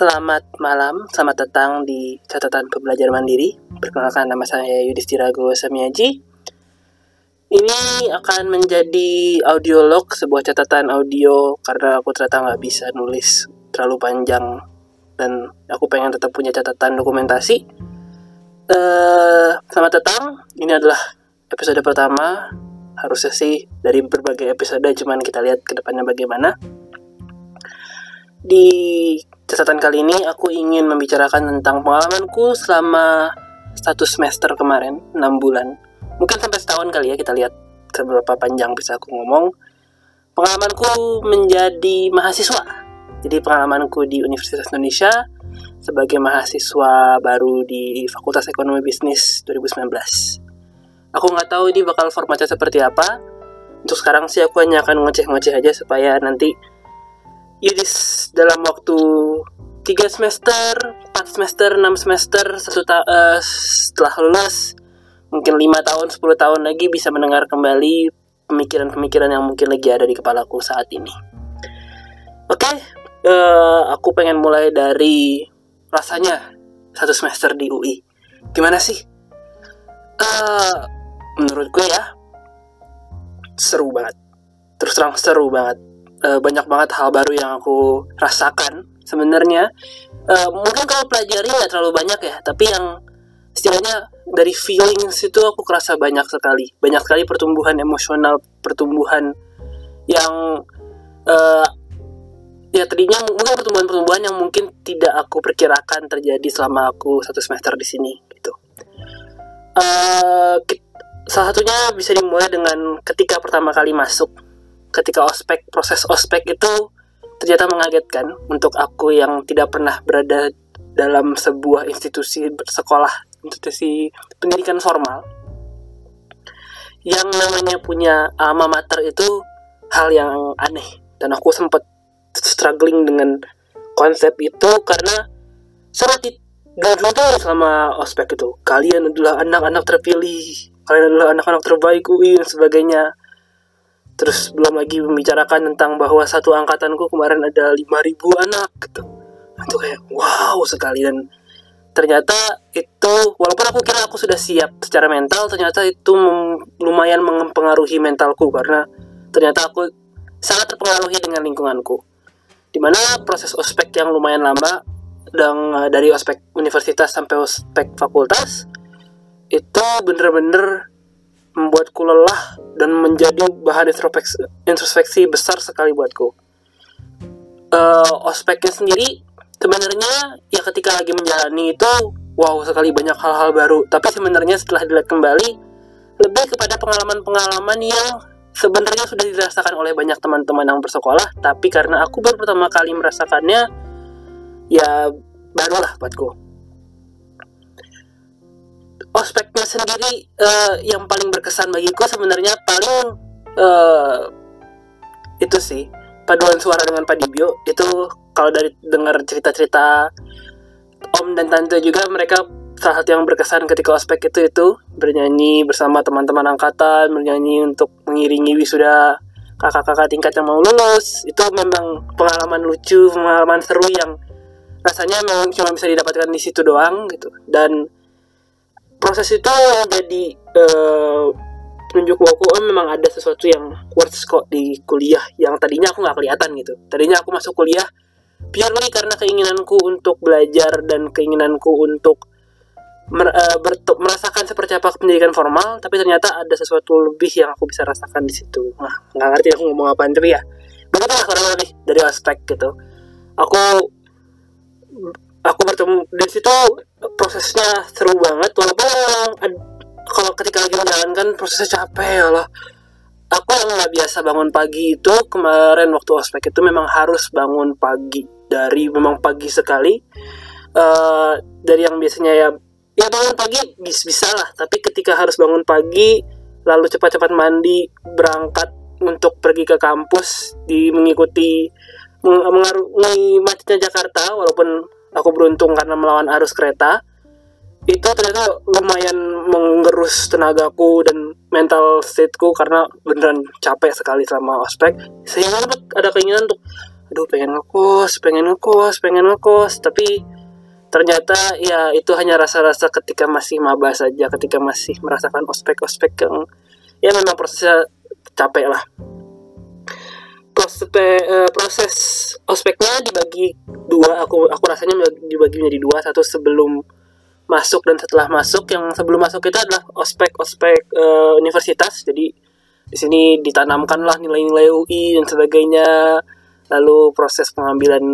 Selamat malam, selamat datang di catatan pembelajaran mandiri. Perkenalkan, nama saya Yudistira Go Samiaji. Ini akan menjadi audiolog, sebuah catatan audio, karena aku ternyata nggak bisa nulis terlalu panjang dan aku pengen tetap punya catatan dokumentasi. Selamat datang, ini adalah episode pertama. Harusnya sih dari berbagai episode, cuman kita lihat ke depannya bagaimana. Di catatan kali ini aku ingin membicarakan tentang pengalamanku selama 1 semester kemarin, 6 bulan. Mungkin sampai setahun kali ya, kita lihat seberapa panjang bisa aku ngomong. Pengalamanku menjadi mahasiswa. Jadi pengalamanku di Universitas Indonesia sebagai mahasiswa baru di Fakultas Ekonomi Bisnis 2019. Aku nggak tahu ini bakal formatnya seperti apa. Untuk sekarang sih aku hanya akan ngoceh-ngoceh aja supaya nanti Yudis dalam waktu 3 semester, 4 semester, 6 semester, setelah lulus, mungkin 5 tahun, 10 tahun lagi bisa mendengar kembali pemikiran-pemikiran yang mungkin lagi ada di kepalaku saat ini. Oke, aku pengen mulai dari rasanya 1 semester di UI. Gimana sih? Menurutku ya, seru banget. Terus terang seru banget. Banyak banget hal baru yang aku rasakan sebenarnya. Mungkin kalau pelajari nggak terlalu banyak ya, tapi yang setidaknya dari feelings itu aku kerasa banyak sekali pertumbuhan emosional, pertumbuhan yang ya tadinya mungkin pertumbuhan yang mungkin tidak aku perkirakan terjadi selama aku 1 semester di sini gitu. Salah satunya bisa dimulai dengan ketika pertama kali masuk. Ketika ospek, proses ospek itu ternyata mengagetkan untuk aku yang tidak pernah berada dalam sebuah institusi sekolah, institusi pendidikan formal. Yang namanya punya alma mater itu hal yang aneh, dan aku sempat struggling dengan konsep itu karena sangat didorong sama ospek itu. Kalian adalah anak-anak terpilih, kalian adalah anak-anak terbaik UI dan sebagainya. Terus belum lagi membicarakan tentang bahwa satu angkatanku kemarin ada 5.000 anak gitu. Itu kayak wow sekali, dan ternyata itu walaupun aku kira aku sudah siap secara mental, ternyata itu lumayan mempengaruhi mentalku karena ternyata aku sangat terpengaruhi dengan lingkunganku. Dimana proses ospek yang lumayan lama, dan dari ospek universitas sampai ospek fakultas itu bener-bener membuatku lelah dan menjadi bahan introspeksi besar sekali buatku. Ospeknya sendiri sebenarnya ya ketika lagi menjalani itu wow sekali, banyak hal-hal baru, tapi sebenarnya setelah dilihat kembali lebih kepada pengalaman-pengalaman yang sebenarnya sudah dirasakan oleh banyak teman-teman yang bersekolah, tapi karena aku baru pertama kali merasakannya ya barulah buatku. Ospeknya sendiri yang paling berkesan bagiku sebenarnya paling itu sih paduan suara dengan Padibio. Itu kalau dari dengar cerita-cerita om dan tante juga, mereka salah satu yang berkesan ketika ospek itu bernyanyi bersama teman-teman angkatan, bernyanyi untuk mengiringi wisuda kakak-kakak tingkat yang mau lulus. Itu memang pengalaman lucu, pengalaman seru yang rasanya memang cuma bisa didapatkan di situ doang gitu. Dan proses itu yang jadi penunjuk buatku memang ada sesuatu yang worth kok di kuliah yang tadinya aku nggak kelihatan gitu. Tadinya aku masuk kuliah purely karena keinginanku untuk belajar dan keinginanku untuk merasakan seperti apa pendidikan formal, tapi ternyata ada sesuatu lebih yang aku bisa rasakan di situ. Nah, nggak ngerti aku ngomong apaan, tapi ya begitulah kurang lebih dari aspek gitu. Aku bertemu dari situ, prosesnya seru banget walaupun kalau ketika lagi menjalankan prosesnya capek ya Allah. Aku yang nggak biasa bangun pagi itu kemarin waktu ospek itu memang harus bangun pagi memang pagi sekali, dari yang biasanya ya bangun pagi bisa lah, tapi ketika harus bangun pagi lalu cepat-cepat mandi berangkat untuk pergi ke kampus mengikuti macetnya Jakarta, walaupun aku beruntung karena melawan arus kereta. Itu ternyata lumayan mengerus tenagaku dan mental stateku karena beneran capek sekali selama ospek. Sehingga ada keinginan untuk aduh pengen ngekos, tapi ternyata ya itu hanya rasa-rasa ketika masih maba saja, ketika masih merasakan ospek-ospek yang ya memang prosesnya capek lah. Proses ospeknya dibagi dua, aku rasanya dibagi menjadi dua, satu sebelum masuk dan setelah masuk. Yang sebelum masuk kita adalah ospek-ospek universitas, jadi di sini ditanamkanlah nilai-nilai UI dan sebagainya. Lalu proses pengambilan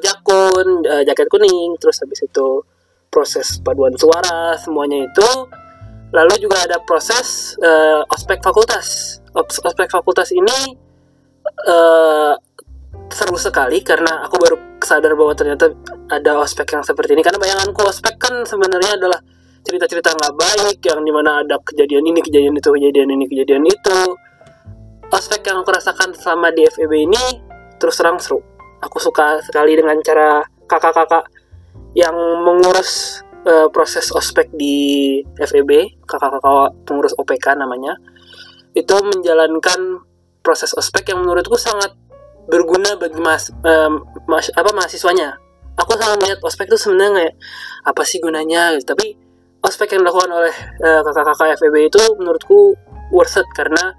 jakun, jaket kuning, terus habis itu proses paduan suara, semuanya itu. Lalu juga ada proses ospek fakultas. Ospek fakultas ini seru sekali karena aku baru sadar bahwa ternyata ada ospek yang seperti ini. Karena bayanganku ospek kan sebenarnya adalah cerita-cerita nggak baik yang dimana ada kejadian ini, kejadian itu. Ospek yang aku rasakan selama di FEB ini terus terang seru. Aku suka sekali dengan cara kakak-kakak yang mengurus proses ospek di FEB, kakak-kakak pengurus OPK namanya. Itu menjalankan proses ospek yang menurutku sangat berguna bagi mahasiswanya. Aku sangat melihat ospek itu sebenarnya apa sih gunanya? Tapi ospek yang dilakukan oleh kakak-kakak FEB itu menurutku worth it karena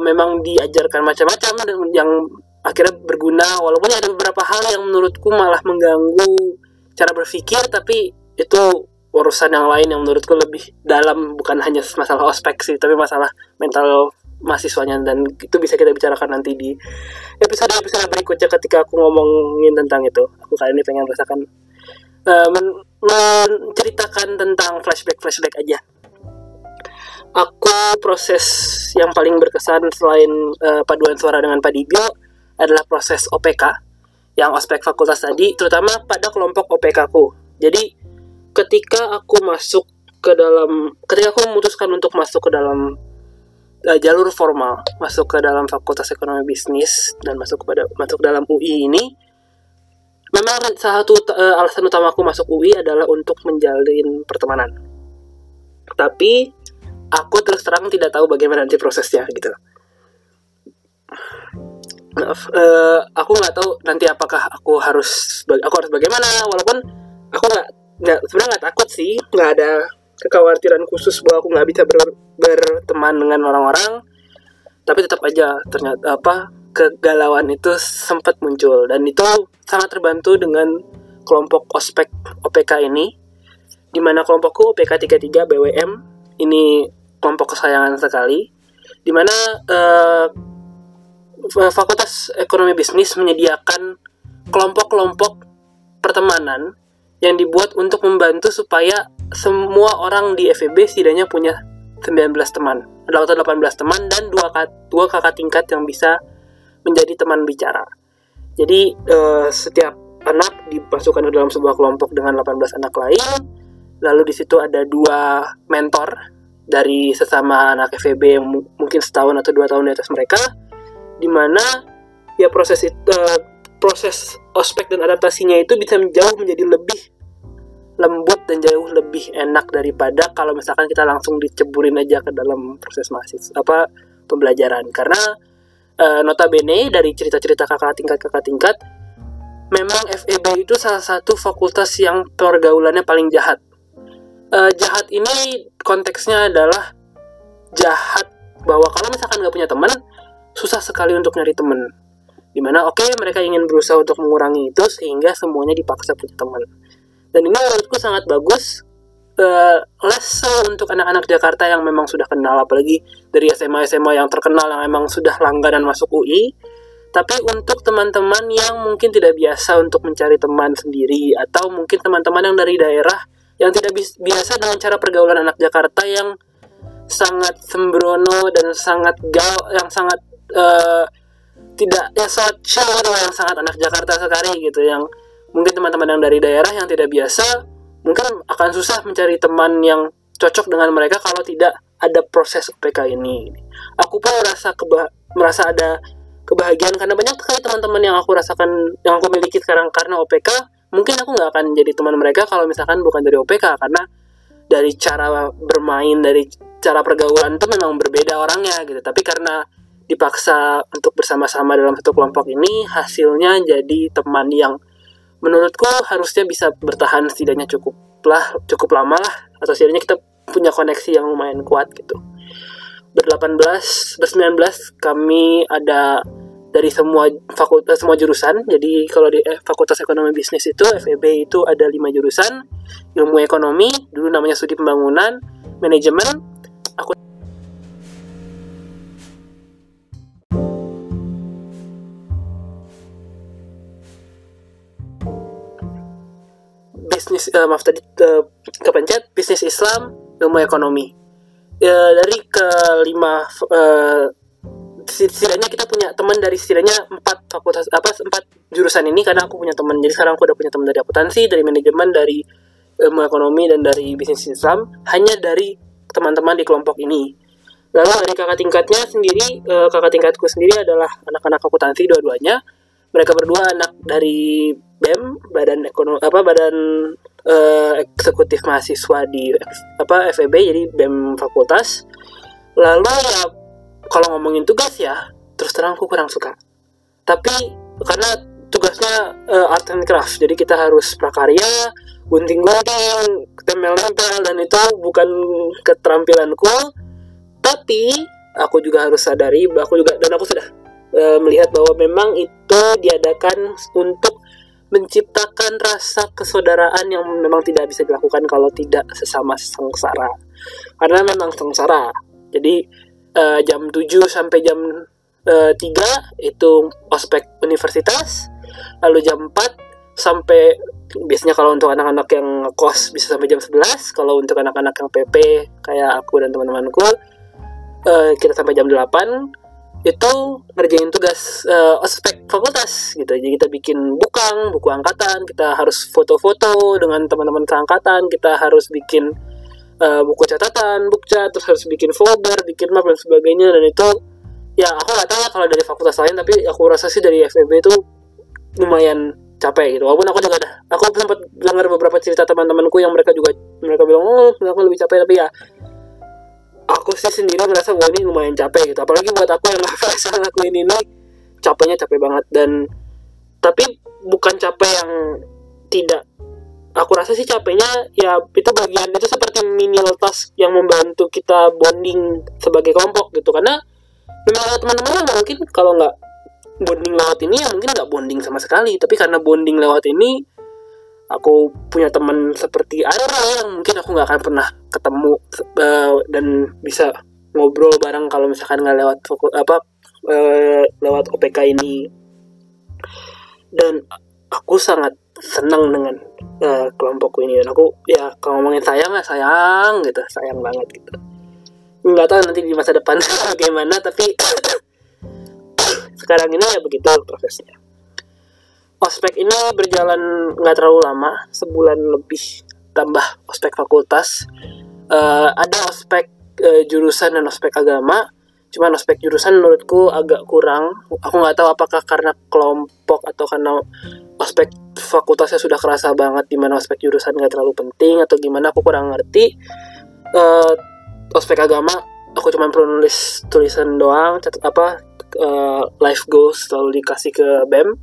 memang diajarkan macam-macam yang akhirnya berguna, walaupun ada beberapa hal yang menurutku malah mengganggu cara berpikir, tapi itu urusan yang lain yang menurutku lebih dalam, bukan hanya masalah ospek sih, tapi masalah mental mahasiswanya, dan itu bisa kita bicarakan nanti di episode berikutnya ketika aku ngomongin tentang itu. Aku kali ini pengen merasakan menceritakan tentang flashback aja. Aku proses yang paling berkesan selain paduan suara dengan Pak Dibio adalah proses OPK yang ospek fakultas tadi, terutama pada kelompok OPK ku. Jadi ketika aku memutuskan untuk masuk ke dalam jalur formal, masuk ke dalam Fakultas Ekonomi Bisnis dan masuk dalam UI ini, memang salah satu alasan utama aku masuk UI adalah untuk menjalin pertemanan. Tapi aku terus terang tidak tahu bagaimana nanti prosesnya gitu. Aku nggak tahu nanti apakah aku harus bagaimana, walaupun aku sebenarnya nggak takut sih, nggak ada kekhawatiran khusus bahwa aku nggak bisa berteman dengan orang-orang, tapi tetap aja ternyata kegalauan itu sempat muncul, dan itu sangat terbantu dengan kelompok ospek OPK ini, di mana kelompokku OPK 33 BWM ini kelompok kesayangan sekali, di mana Fakultas Ekonomi Bisnis menyediakan kelompok-kelompok pertemanan yang dibuat untuk membantu supaya semua orang di FEB setidaknya punya 19 teman atau 18 teman dan dua kakak tingkat yang bisa menjadi teman bicara. Jadi setiap anak dimasukkan ke dalam sebuah kelompok dengan 18 anak lain, lalu di situ ada dua mentor dari sesama anak FEB yang mungkin setahun atau 2 tahun di atas mereka, di mana ya proses ospek dan adaptasinya itu bisa jauh menjadi lebih lembut dan jauh lebih enak daripada kalau misalkan kita langsung diceburin aja ke dalam proses pembelajaran. Karena notabene dari cerita-cerita kakak tingkat, memang FEB itu salah satu fakultas yang pergaulannya paling jahat. Jahat ini konteksnya adalah jahat bahwa kalau misalkan nggak punya teman, susah sekali untuk nyari teman. Dimana mereka ingin berusaha untuk mengurangi itu sehingga semuanya dipaksa punya teman. Dan ini menurutku sangat bagus, lesson untuk anak-anak Jakarta yang memang sudah kenal, apalagi dari SMA yang terkenal yang memang sudah langganan masuk UI. Tapi untuk teman-teman yang mungkin tidak biasa untuk mencari teman sendiri, atau mungkin teman-teman yang dari daerah yang tidak biasa dengan cara pergaulan anak Jakarta yang sangat sembrono dan yang sangat anak Jakarta sekali gitu, yang mungkin teman-teman yang dari daerah yang tidak biasa mungkin akan susah mencari teman yang cocok dengan mereka kalau tidak ada proses OPK ini. Aku pun merasa ada kebahagiaan karena banyak sekali teman-teman yang aku rasakan, yang aku miliki sekarang karena OPK. Mungkin aku nggak akan jadi teman mereka kalau misalkan bukan dari OPK, karena dari cara bermain, dari cara pergaulan itu memang berbeda orangnya gitu. Tapi karena dipaksa untuk bersama-sama dalam satu kelompok ini, hasilnya jadi teman yang menurutku harusnya bisa bertahan setidaknya cukup lama lah, atau setidaknya kita punya koneksi yang lumayan kuat gitu. Ber-19 kami ada dari semua jurusan. Jadi kalau di Fakultas Ekonomi Bisnis itu, FEB itu ada 5 jurusan. Ilmu ekonomi, dulu namanya studi pembangunan, manajemen, kepencet bisnis Islam, ilmu ekonomi. Dari kelima setidaknya kita punya teman dari setidaknya 4 jurusan ini, karena aku punya teman. Jadi sekarang aku udah punya teman dari akuntansi, dari manajemen, dari ilmu ekonomi, dan dari bisnis Islam, hanya dari teman-teman di kelompok ini. Lalu dari kakak tingkatnya sendiri, kakak tingkatku sendiri adalah anak-anak akuntansi dua-duanya. Mereka berdua anak dari BEM, Badan Eksekutif Mahasiswa di FEB, jadi BEM Fakultas. Lalu ya, kalau ngomongin tugas ya, terus terang aku kurang suka. Tapi karena tugasnya art and craft, jadi kita harus prakarya, gunting-gunting, tempel-tempel, dan itu bukan keterampilanku. Tapi aku juga harus sadari, aku sudah melihat bahwa memang itu diadakan untuk menciptakan rasa kesaudaraan yang memang tidak bisa dilakukan kalau tidak sesama sengsara, karena memang sengsara. Jadi jam 7 sampai jam 3 itu ospek universitas, lalu jam 4 sampai, biasanya kalau untuk anak-anak yang kos bisa sampai jam 11, kalau untuk anak-anak yang PP kayak aku dan teman-temanku kita sampai jam 8 itu ngerjain tugas ospek fakultas gitu. Jadi kita bikin bukang, buku angkatan, kita harus foto-foto dengan teman-teman keangkatan, kita harus bikin buku catatan, bukca, terus harus bikin folder, bikin map dan sebagainya. Dan itu ya aku nggak tahu kalau dari fakultas lain, tapi aku rasa sih dari FEB itu lumayan capek gitu. Walaupun aku sempat dengar beberapa cerita teman-temanku yang mereka bilang aku lebih capek, tapi ya aku sih sendiri merasa bahwa ini lumayan capek gitu. Apalagi buat aku yang ngerasain aku ini naik, capeknya capek banget. Dan tapi bukan capek yang tidak, aku rasa sih capeknya ya itu bagian itu seperti menial task yang membantu kita bonding sebagai kelompok gitu. Karena memang teman-teman mungkin kalau nggak bonding lewat ini ya mungkin nggak bonding sama sekali. Tapi karena bonding lewat ini, aku punya teman seperti Ara yang mungkin aku nggak akan pernah ketemu dan bisa ngobrol bareng kalau misalkan nggak lewat lewat OPK ini. Dan aku sangat senang dengan kelompokku ini. Dan aku ya kalau ngomongin sayang gitu, sayang banget gitu. Nggak tahu nanti di masa depan bagaimana, tapi sekarang ini ya begitu prosesnya. Ospek ini berjalan nggak terlalu lama, sebulan lebih tambah ospek fakultas. Ada ospek jurusan dan ospek agama. Cuman ospek jurusan menurutku agak kurang. Aku nggak tahu apakah karena kelompok atau karena ospek fakultasnya sudah kerasa banget, di mana ospek jurusan nggak terlalu penting atau gimana. Aku kurang ngerti. Ospek agama aku cuma perlu nulis tulisan doang. Life goals selalu dikasih ke BEM.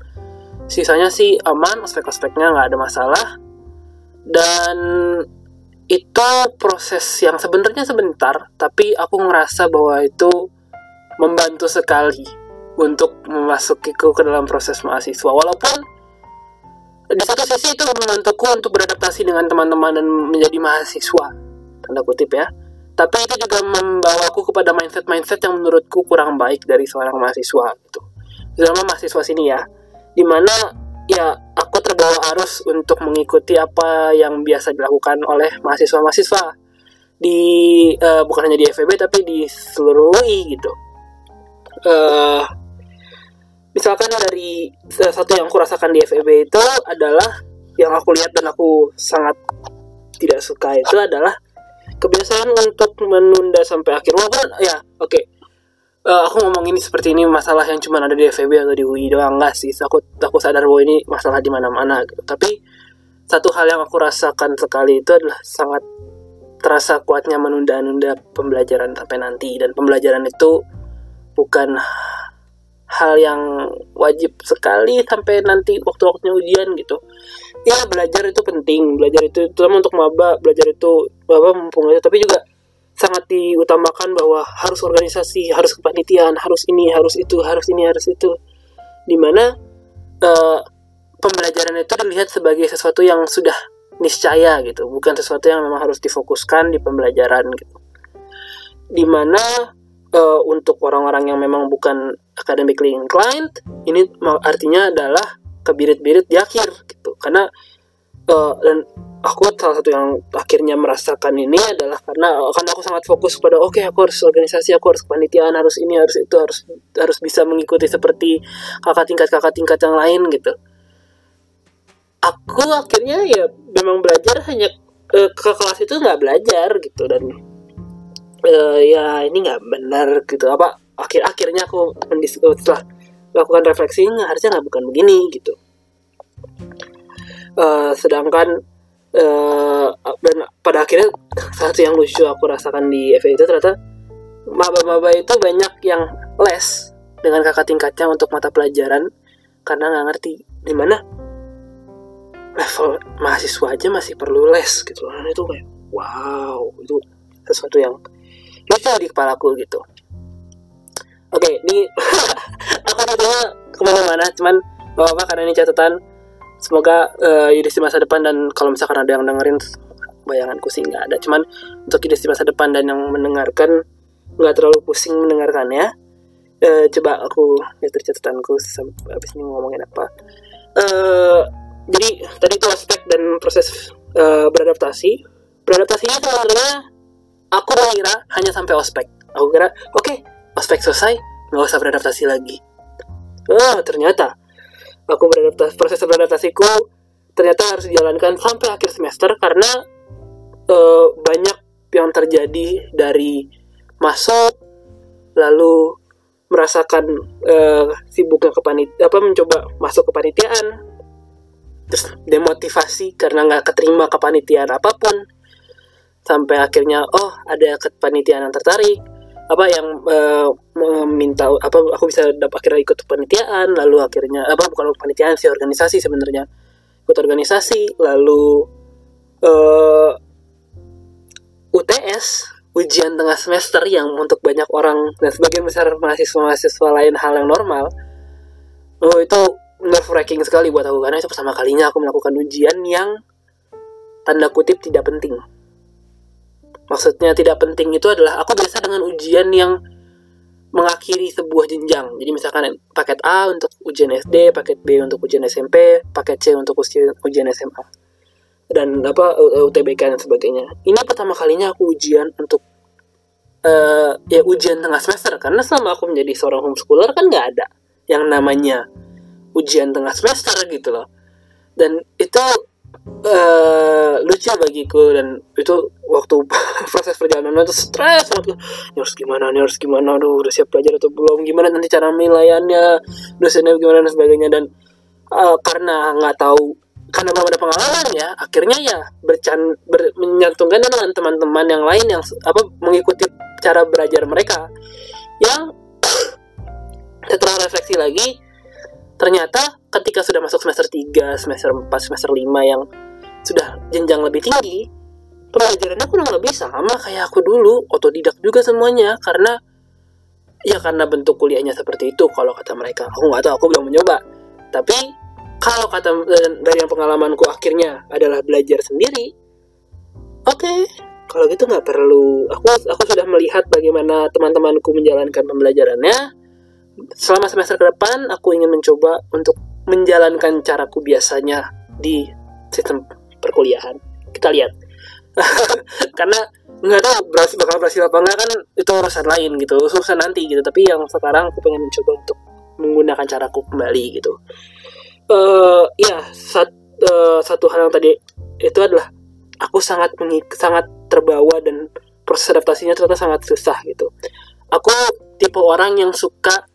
Sisanya sih aman, ospek-ospeknya nggak ada masalah. Dan itu proses yang sebenarnya sebentar, tapi aku ngerasa bahwa itu membantu sekali untuk memasukiku ke dalam proses mahasiswa. Walaupun di satu sisi itu membantuku untuk beradaptasi dengan teman-teman dan menjadi mahasiswa, tanda kutip ya. Tapi itu juga membawaku kepada mindset-mindset yang menurutku kurang baik dari seorang mahasiswa gitu. Terutama mahasiswa sini ya, dimana ya aku terbawa arus untuk mengikuti apa yang biasa dilakukan oleh mahasiswa-mahasiswa di bukan hanya di FEB tapi di seluruh UI gitu. Misalkan dari salah satu yang aku rasakan di FEB itu adalah yang aku lihat dan aku sangat tidak suka itu adalah kebiasaan untuk menunda sampai akhir. Walaupun ya oke. Aku ngomong ini seperti ini masalah yang cuma ada di FEB atau di UI doang, enggak sih. Aku sadar bahwa ini masalah di mana-mana gitu. Tapi satu hal yang aku rasakan sekali itu adalah sangat terasa kuatnya menunda-nunda pembelajaran sampai nanti. Dan pembelajaran itu bukan hal yang wajib sekali sampai nanti waktu-waktunya ujian gitu. Ya, belajar itu penting, belajar itu terutama untuk maba, belajar itu maba mumpung, tapi juga sangat diutamakan bahwa harus organisasi, harus kepanitiaan, harus ini, harus itu, harus ini, harus itu. Dimana pembelajaran itu dilihat sebagai sesuatu yang sudah niscaya gitu, bukan sesuatu yang memang harus difokuskan di pembelajaran gitu. Dimana untuk orang-orang yang memang bukan academically inclined, ini artinya adalah kebirit-birit di akhir gitu. Karena dan aku salah satu yang akhirnya merasakan ini adalah karena aku sangat fokus pada oke, aku harus organisasi, aku harus kepanitiaan, harus ini, harus itu, harus bisa mengikuti seperti kakak tingkat yang lain gitu. Aku akhirnya ya memang belajar hanya ke kelas itu nggak belajar gitu, dan ya ini nggak benar gitu. Apa akhirnya aku setelah melakukan refleksi harusnya nggak bukan begini gitu. Sedangkan dan pada akhirnya satu yang lucu aku rasakan di FE itu ternyata maba-maba itu banyak yang les dengan kakak tingkatnya untuk mata pelajaran karena nggak ngerti di mana level mahasiswa aja masih perlu les gitu. Nah, itu kayak wow, itu sesuatu yang lucu di kepalaku gitu. Oke, ini aku terutama kemana-mana, cuman apa karena ini catatan. Semoga Yudis di masa depan, dan kalau misalkan ada yang dengerin, bayanganku sih nggak ada, cuman untuk Yudis di masa depan dan yang mendengarkan nggak terlalu pusing mendengarkannya. Coba aku lihat catatanku habis ini ngomongin apa. Jadi tadi itu aspek dan proses beradaptasi. Beradaptasinya sebenarnya aku mengira hanya sampai ospek. Aku kira oke, ospek selesai, nggak usah beradaptasi lagi. Ternyata aku proses beradaptasiku ternyata harus dijalankan sampai akhir semester karena banyak yang terjadi dari masuk, lalu merasakan sibuknya mencoba masuk kepanitiaan. Terus demotivasi karena nggak keterima kepanitiaan apapun, sampai akhirnya ada kepanitiaan yang tertarik, meminta aku bisa akhirnya ikut kepanitiaan, lalu akhirnya bukan kepanitiaan sih, organisasi sebenarnya, ikut organisasi, lalu UTS, ujian tengah semester yang untuk banyak orang dan sebagian besar mahasiswa lain hal yang normal. Itu nerve-wracking sekali buat aku karena itu pertama kalinya aku melakukan ujian yang tanda kutip tidak penting. Maksudnya tidak penting itu adalah aku biasa dengan ujian yang mengakhiri sebuah jenjang. Jadi misalkan paket A untuk ujian SD, paket B untuk ujian SMP, paket C untuk ujian SMA, dan UTBK dan sebagainya. Ini pertama kalinya aku ujian untuk ujian tengah semester, karena selama aku menjadi seorang homeschooler kan nggak ada yang namanya ujian tengah semester gitu loh. Dan itu lucu bagiku, dan itu waktu proses perjalanan itu stres banget. Ini harus gimana, aduh udah siap belajar atau belum, gimana nanti cara menilaiannya, dosennya gimana dan sebagainya. Dan karena nggak tahu, karena belum ada pengalaman ya, akhirnya ya menyantungkan dengan teman-teman yang lain yang mengikuti cara belajar mereka. Yang setelah refleksi lagi, ternyata ketika sudah masuk semester 3, semester 4, semester 5 yang sudah jenjang lebih tinggi, pelajarannya kurang lebih sama kayak aku dulu, otodidak juga semuanya, karena bentuk kuliahnya seperti itu kalau kata mereka. Aku nggak tahu, aku belum mencoba. Tapi kalau kata dari yang pengalamanku akhirnya adalah belajar sendiri. Oke, kalau gitu nggak perlu. Aku sudah melihat bagaimana teman-temanku menjalankan pembelajarannya. Selama semester ke depan, aku ingin mencoba untuk menjalankan caraku biasanya di sistem perkuliahan. Kita lihat. Karena nggak tahu bakal berhasil apa nggak, kan itu urusan lain gitu, urusan nanti gitu. Tapi yang sekarang aku pengen mencoba untuk menggunakan caraku kembali gitu. Satu hal yang tadi itu adalah aku sangat terbawa, dan proses adaptasinya ternyata sangat susah gitu. Aku tipe orang yang suka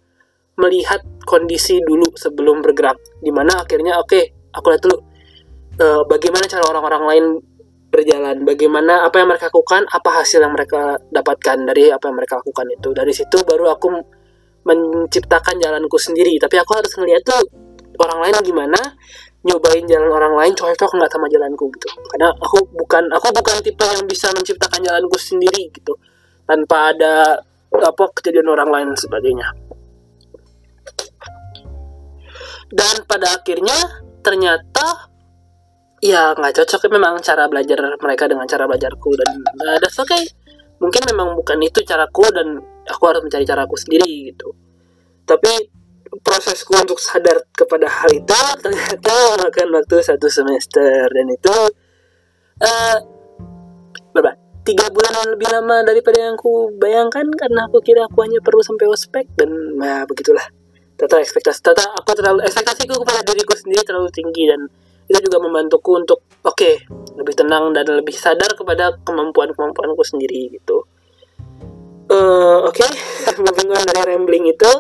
melihat kondisi dulu sebelum bergerak, dimana akhirnya aku lihat dulu bagaimana cara orang-orang lain berjalan, bagaimana apa yang mereka lakukan, apa hasil yang mereka dapatkan dari apa yang mereka lakukan itu. Dari situ baru aku menciptakan jalanku sendiri, tapi aku harus ngeliat tuh orang lain gimana, nyobain jalan orang lain cocok nggak sama jalanku gitu. Karena aku bukan tipe yang bisa menciptakan jalanku sendiri gitu tanpa ada kejadian orang lain dan sebagainya. Dan pada akhirnya ternyata ya nggak cocok memang cara belajar mereka dengan cara belajarku, dan that's okay. Mungkin memang bukan itu caraku dan aku harus mencari caraku sendiri gitu. Tapi prosesku untuk sadar kepada hal itu ternyata memakan waktu 1 semester, dan itu 3 bulan lebih lama daripada yang aku bayangkan, karena aku kira aku hanya perlu sampai ospek, dan begitulah. Ekspektasiku kepada diriku sendiri terlalu tinggi, dan itu juga membantuku untuk lebih tenang dan lebih sadar kepada kemampuanku sendiri gitu. Teman-teman, dari rambling itu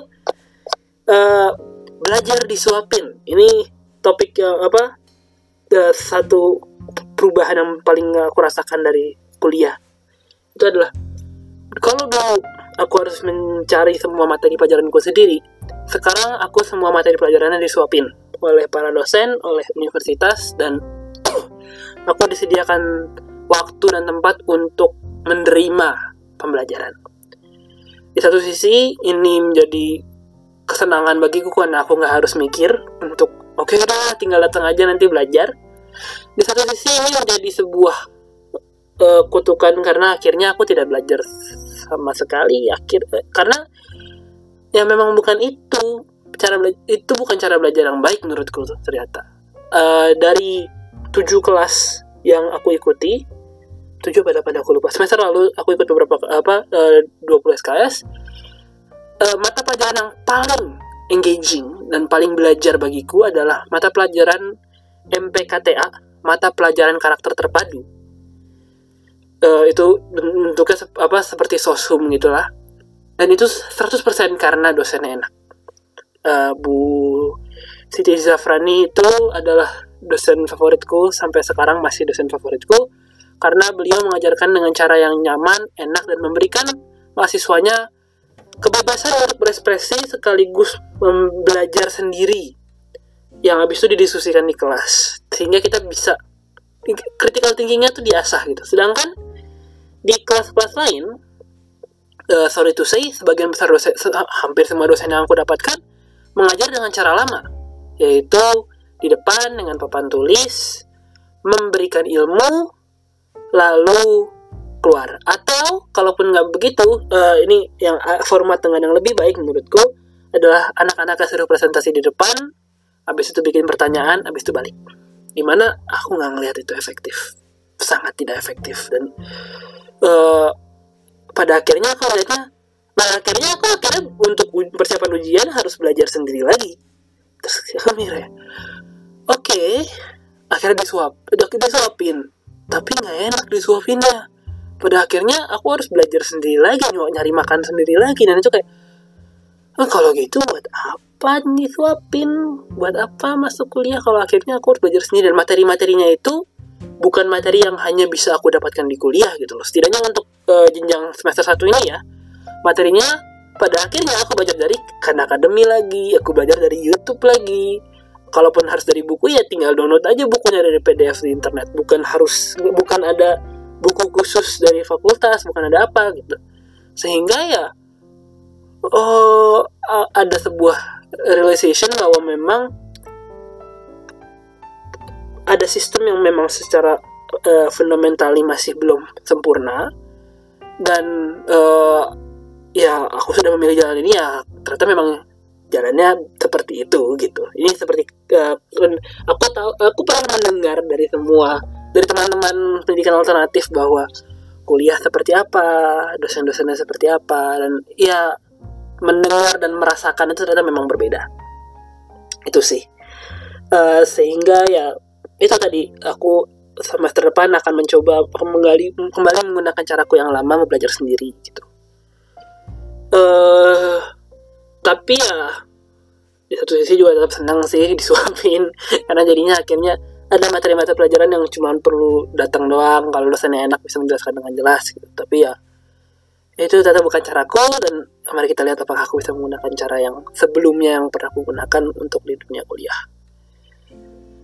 belajar disuapin. Ini topik yang satu perubahan yang paling aku rasakan dari kuliah. Itu adalah kalau dulu aku harus mencari semua materi pelajaranku sendiri, sekarang aku semua materi pelajarannya disuapin oleh para dosen, oleh universitas, dan aku disediakan waktu dan tempat untuk menerima pembelajaran. Di satu sisi ini menjadi kesenangan bagiku karena aku nggak harus mikir untuk tinggal datang aja nanti belajar. Di satu sisi ini menjadi sebuah kutukan karena akhirnya aku tidak belajar sama sekali karena ya memang bukan itu bukan cara belajar yang baik menurutku ternyata. Dari 7 kelas yang aku ikuti, 7 pada aku lupa, semester lalu aku ikut beberapa 20 SKS, mata pelajaran yang paling engaging dan paling belajar bagiku adalah mata pelajaran MPKTA, mata pelajaran karakter terpadu. Itu bentuknya seperti sosum gitulah. Dan itu 100% karena dosennya enak. Bu Siti Zafrani itu adalah dosen favoritku, sampai sekarang masih dosen favoritku, karena beliau mengajarkan dengan cara yang nyaman, enak, dan memberikan mahasiswanya kebebasan untuk berekspresi sekaligus belajar sendiri, yang habis itu didiskusikan di kelas, sehingga kita bisa critical thinking-nya tuh diasah gitu. Sedangkan di kelas-kelas lain, sorry to say, sebagian besar dosen, hampir semua dosen yang aku dapatkan mengajar dengan cara lama, yaitu di depan dengan papan tulis, memberikan ilmu, lalu keluar. Atau kalaupun nggak begitu, ini yang format dengan yang lebih baik menurutku adalah anak-anak suruh presentasi di depan, habis itu bikin pertanyaan, habis itu balik. Dimana aku nggak ngelihat itu efektif, sangat tidak efektif, dan pada akhirnya aku melihatnya, akhirnya untuk persiapan ujian harus belajar sendiri lagi. Terus aku mikir, akhirnya disuapin, tapi nggak enak disuapinnya. Pada akhirnya aku harus belajar sendiri lagi, nyari makan sendiri lagi, dan itu kayak, kalau gitu buat apa disuapin? Buat apa masuk kuliah kalau akhirnya aku harus belajar sendiri, dan materi-materinya itu bukan materi yang hanya bisa aku dapatkan di kuliah gitu loh. Setidaknya untuk jenjang semester 1 ini ya, materinya pada akhirnya aku belajar dari Khan Academy lagi, aku belajar dari YouTube lagi. Kalaupun harus dari buku, ya tinggal download aja bukunya dari PDF di internet. Bukan ada buku khusus dari fakultas, bukan ada apa gitu. Sehingga ya ada sebuah realization bahwa memang ada sistem yang memang secara fundamentally masih belum sempurna, dan aku sudah memilih jalan ini, ya ternyata memang jalannya seperti itu gitu. Ini seperti aku pernah mendengar dari teman-teman pendidikan alternatif bahwa kuliah seperti apa, dosen-dosennya seperti apa, dan ya mendengar dan merasakan itu ternyata memang berbeda. Itu sih sehingga ya itu tadi, aku semester depan akan mencoba kembali menggunakan caraku yang lama, belajar sendiri gitu. Tapi ya di satu sisi juga tetap senang sih disuapin, karena jadinya akhirnya ada materi-materi pelajaran yang cuma perlu datang doang, kalau dosennya enak bisa menjelaskan dengan jelas gitu. Tapi ya Itu ternyata bukan caraku, dan mari kita lihat apakah aku bisa menggunakan cara yang sebelumnya yang pernah aku gunakan untuk di dunia kuliah.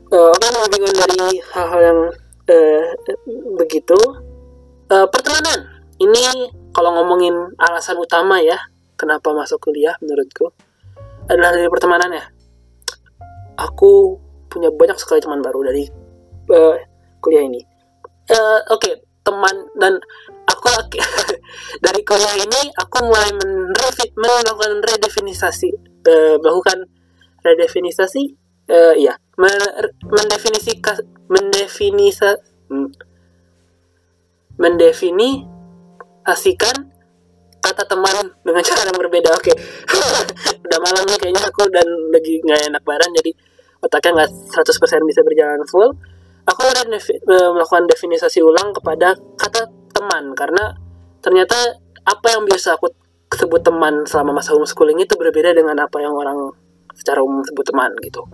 Apa bingung dari hal-hal yang begitu. Pertemanan. Ini kalau ngomongin alasan utama ya, kenapa masuk kuliah menurutku adalah dari pertemanan ya. Aku punya banyak sekali teman baru dari kuliah ini. Oke, teman dan aku dari kuliah ini aku mulai mendefinisikan kata teman dengan cara yang berbeda. Oke, udah malam nih kayaknya aku dan lagi nggak enak badan, jadi otaknya nggak 100% bisa berjalan full. Aku udah melakukan definisi ulang kepada kata teman, karena ternyata apa yang biasa aku sebut teman selama masa homeschooling itu berbeda dengan apa yang orang secara umum sebut teman gitu.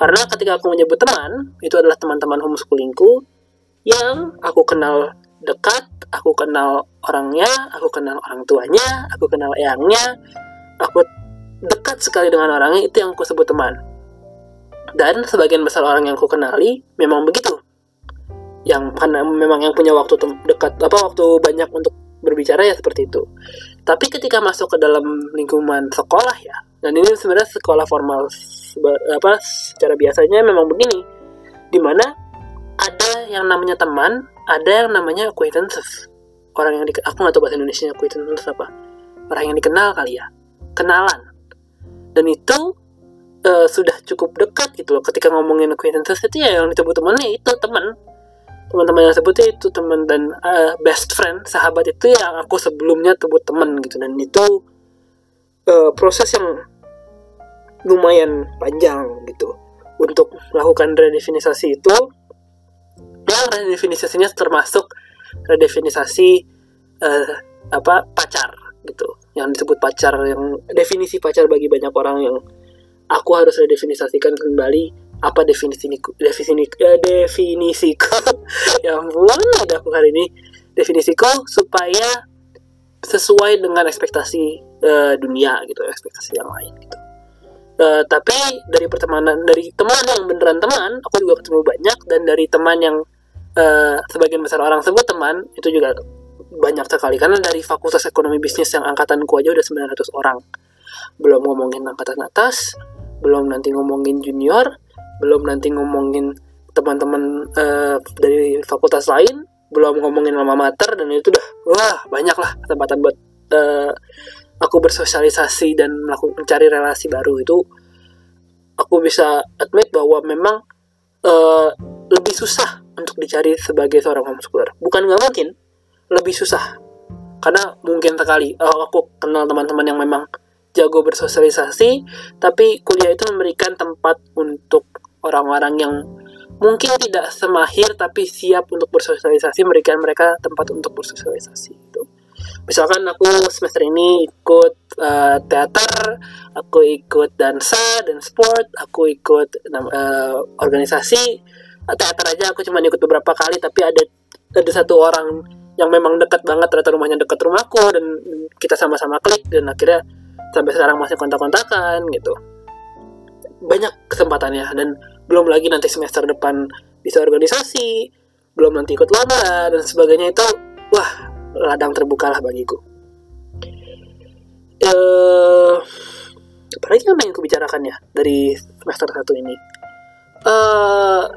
Karena ketika aku menyebut teman, itu adalah teman-teman homeschoolingku yang aku kenal dekat, aku kenal orangnya, aku kenal orang tuanya, aku kenal eyangnya, aku dekat sekali dengan orangnya, itu yang aku sebut teman. Dan sebagian besar orang yang aku kenali memang begitu, yang karena memang yang punya waktu dekat, waktu banyak untuk berbicara ya seperti itu. Tapi ketika masuk ke dalam lingkungan sekolah ya, dan ini sebenarnya sekolah formal secara biasanya memang begini, dimana ada yang namanya teman, ada yang namanya acquaintances. Orang yang aku nggak tahu bahasa Indonesia acquaintances apa. Orang yang dikenal kali ya, kenalan. Dan itu sudah cukup dekat gitu loh. Ketika ngomongin acquaintances itu ya yang disebut temannya itu teman. Teman-teman yang sebutnya itu teman, dan best friend, sahabat itu yang aku sebelumnya sebut teman gitu. Dan itu proses yang lumayan panjang gitu untuk melakukan redefinisi itu. Dan redefinisinya termasuk redefinisi pacar gitu, yang disebut pacar, yang definisi pacar bagi banyak orang, yang aku harus redefinisikan kembali apa definisiku ya ampun ada aku hari ini, definisiku supaya sesuai dengan ekspektasi dunia gitu, ekspektasi yang lain gitu. Tapi dari pertemanan, dari teman yang beneran teman, aku juga ketemu banyak, dan dari teman yang sebagian besar orang sebut teman, itu juga banyak sekali. Karena dari Fakultas Ekonomi Bisnis yang angkatanku aja udah 900 orang. Belum ngomongin angkatan atas, belum nanti ngomongin junior, belum nanti ngomongin teman-teman dari fakultas lain, belum ngomongin alma mater, dan itu udah wah banyak lah kesempatan buat aku bersosialisasi dan mencari relasi baru. Itu aku bisa admit bahwa memang lebih susah untuk dicari sebagai seorang homeschooler. Bukan nggak mungkin, lebih susah. Karena mungkin sekali aku kenal teman-teman yang memang jago bersosialisasi, tapi kuliah itu memberikan tempat untuk orang-orang yang mungkin tidak semahir tapi siap untuk bersosialisasi, memberikan mereka tempat untuk bersosialisasi itu. Misalkan aku semester ini ikut teater, aku ikut dansa dan sport, aku ikut organisasi. Teater aja aku cuma ikut beberapa kali, tapi ada satu orang yang memang dekat banget, ternyata rumahnya dekat rumahku, dan kita sama-sama klik, dan akhirnya sampai sekarang masih kontak-kontakan gitu. Banyak kesempatannya, dan belum lagi nanti semester depan bisa organisasi, belum nanti ikut lomba dan sebagainya. Itu wah, ladang terbukalah bagiku. Apa lagi yang ingin kubicarakannya dari semester 1 ini?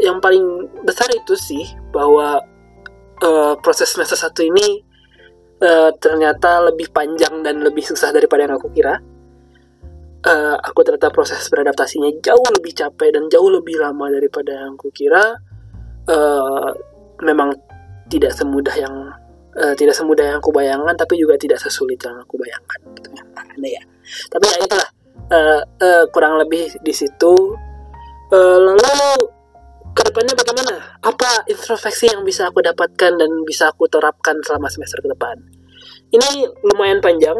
Yang paling besar itu sih bahwa proses semester 1 ini ternyata lebih panjang dan lebih susah daripada yang aku kira. Aku ternyata proses beradaptasinya jauh lebih capek dan jauh lebih lama daripada yang aku kira. Memang tidak semudah yang aku bayangkan, tapi juga tidak sesulit yang aku bayangkan gitu ya. Aneh ya. Tapi ya itulah kurang lebih di situ. Lalu ke depannya bagaimana? Apa introspeksi yang bisa aku dapatkan dan bisa aku terapkan selama semester ke depan? Ini lumayan panjang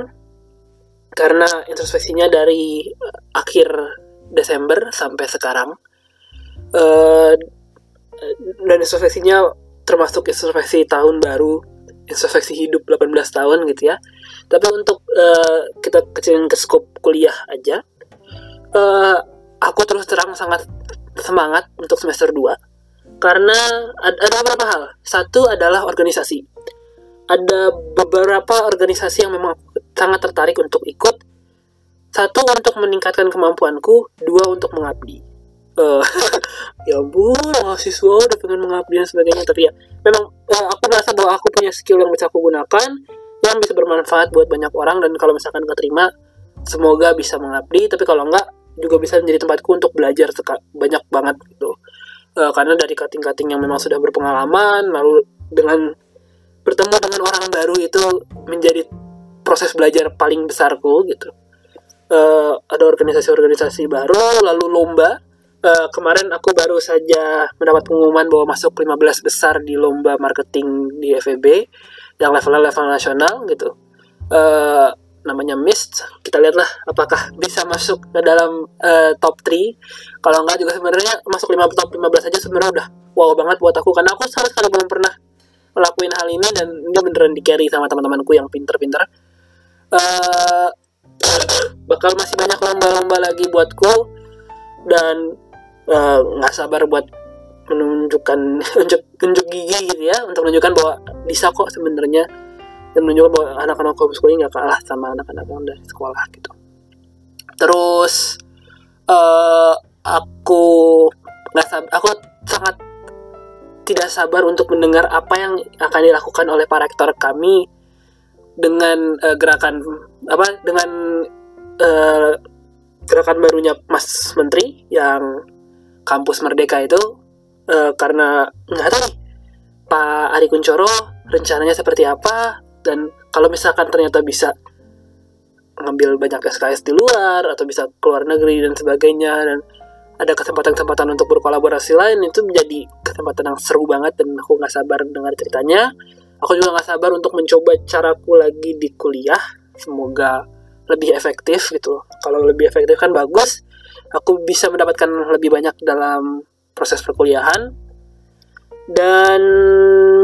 karena introspeksinya dari akhir Desember sampai sekarang. Dan introspeksinya termasuk introspeksi tahun baru introspeksi hidup 18 tahun gitu ya. Tapi untuk kita kecilin ke skop kuliah aja, aku terus terang sangat semangat untuk semester 2 karena ada beberapa hal. Satu adalah organisasi. Ada beberapa organisasi yang memang sangat tertarik untuk ikut. Satu, untuk meningkatkan kemampuanku. Dua, untuk mengabdi. Ya ampun, mahasiswa udah pengen mengabdi dan sebagainya. Tapi ya, memang aku merasa bahwa aku punya skill yang bisa aku gunakan, yang bisa bermanfaat buat banyak orang. Dan kalau misalkan keterima, semoga bisa mengabdi. Tapi kalau enggak, juga bisa menjadi tempatku untuk belajar banyak banget gitu. Karena dari kating-kating yang memang sudah berpengalaman, lalu dengan bertemu dengan orang baru, itu menjadi proses belajar paling besarku gitu. Ada organisasi-organisasi baru, lalu lomba. Kemarin aku baru saja mendapat pengumuman bahwa masuk 15 besar di lomba marketing di FEB yang level nasional gitu. Namanya MIST. Kita lihatlah apakah bisa masuk ke dalam top 3. Kalau enggak juga sebenarnya masuk top 15 aja sebenarnya udah wow banget buat aku, karena aku sama sekali belum pernah ngelakuin hal ini, dan ini beneran di carry sama teman-temanku yang pinter-pinter. Bakal masih banyak lomba-lomba lagi buatku, dan nggak sabar buat menunjukkan unjuk gigi gitu ya, untuk menunjukkan bahwa bisa kok sebenarnya, dan menunjukkan bahwa anak-anak homeschooling nggak kalah sama anak-anak yang dari sekolah gitu. Terus aku sangat tidak sabar untuk mendengar apa yang akan dilakukan oleh para rektor kami dengan gerakan barunya Mas Menteri yang Kampus Merdeka itu, karena nggak tahu nih Pak Ari Kuncoro rencananya seperti apa, dan kalau misalkan ternyata bisa ngambil banyak SKS di luar atau bisa keluar negeri dan sebagainya, dan ada kesempatan-kesempatan untuk berkolaborasi lain, itu menjadi kesempatan yang seru banget, dan aku nggak sabar dengar ceritanya. Aku juga nggak sabar untuk mencoba caraku lagi di kuliah, semoga lebih efektif gitu. Kalau lebih efektif kan bagus, aku bisa mendapatkan lebih banyak dalam proses perkuliahan. Dan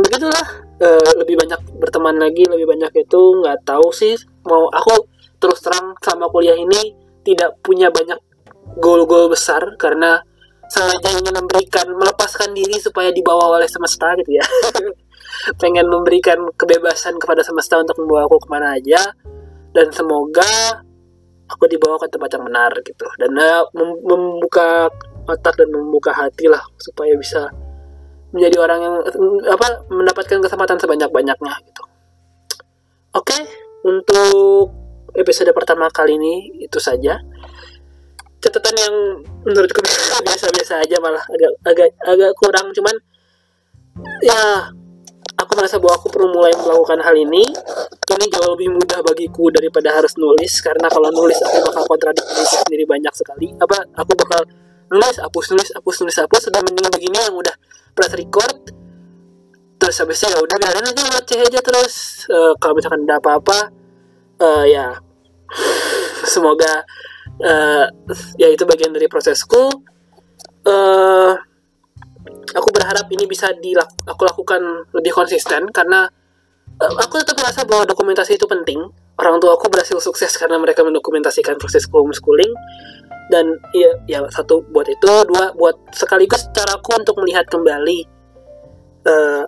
begitulah, lebih banyak berteman lagi, lebih banyak itu nggak tahu sih. Mau aku terus terang sama kuliah ini tidak punya banyak goal-goal besar, karena sengaja ingin melepaskan diri supaya dibawa oleh semesta gitu ya. Pengen memberikan kebebasan kepada semesta untuk membawa aku kemana aja. Dan semoga aku dibawa ke tempat yang benar gitu. Dan membuka otak dan membuka hati lah, supaya bisa menjadi orang yang mendapatkan kesempatan sebanyak-banyaknya gitu. Oke, untuk episode pertama kali ini itu saja. Catatan yang menurutku biasa-biasa aja, malah agak kurang, cuman ya aku merasa bahwa aku perlu mulai melakukan hal ini. Ini jauh lebih mudah bagiku daripada harus nulis, karena kalau nulis aku bakal kontradiksi sendiri banyak sekali. Aku bakal nulis, hapus, sudah mendingan begini yang udah press record. Terus habisnya ya udah biarin aja, ngoceh aja terus. Kalau misalkan ada apa-apa, ya semoga ya itu bagian dari prosesku. Aku berharap ini bisa aku lakukan lebih konsisten, karena aku tetap merasa bahwa dokumentasi itu penting. Orang tua aku berhasil sukses karena mereka mendokumentasikan proses homeschooling. Dan ya satu buat itu, dua buat sekaligus caraku untuk melihat kembali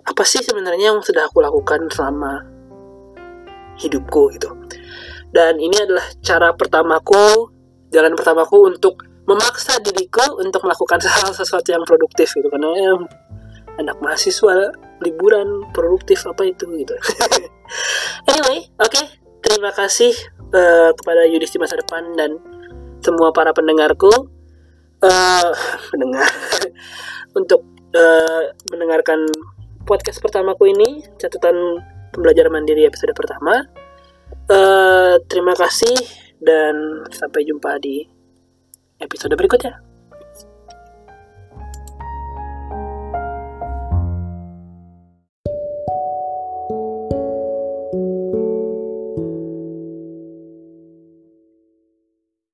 apa sih sebenarnya yang sudah aku lakukan selama hidupku gitu. Dan ini adalah jalan pertamaku untuk memaksa diriku untuk melakukan hal sesuatu yang produktif gitu, karena anak mahasiswa liburan produktif apa itu gitu. Anyway, oke. Terima kasih kepada Yudis di masa depan dan semua para pendengarku untuk mendengarkan podcast pertamaku ini, catatan pembelajaran mandiri episode pertama. Terima kasih dan sampai jumpa di episode berikutnya.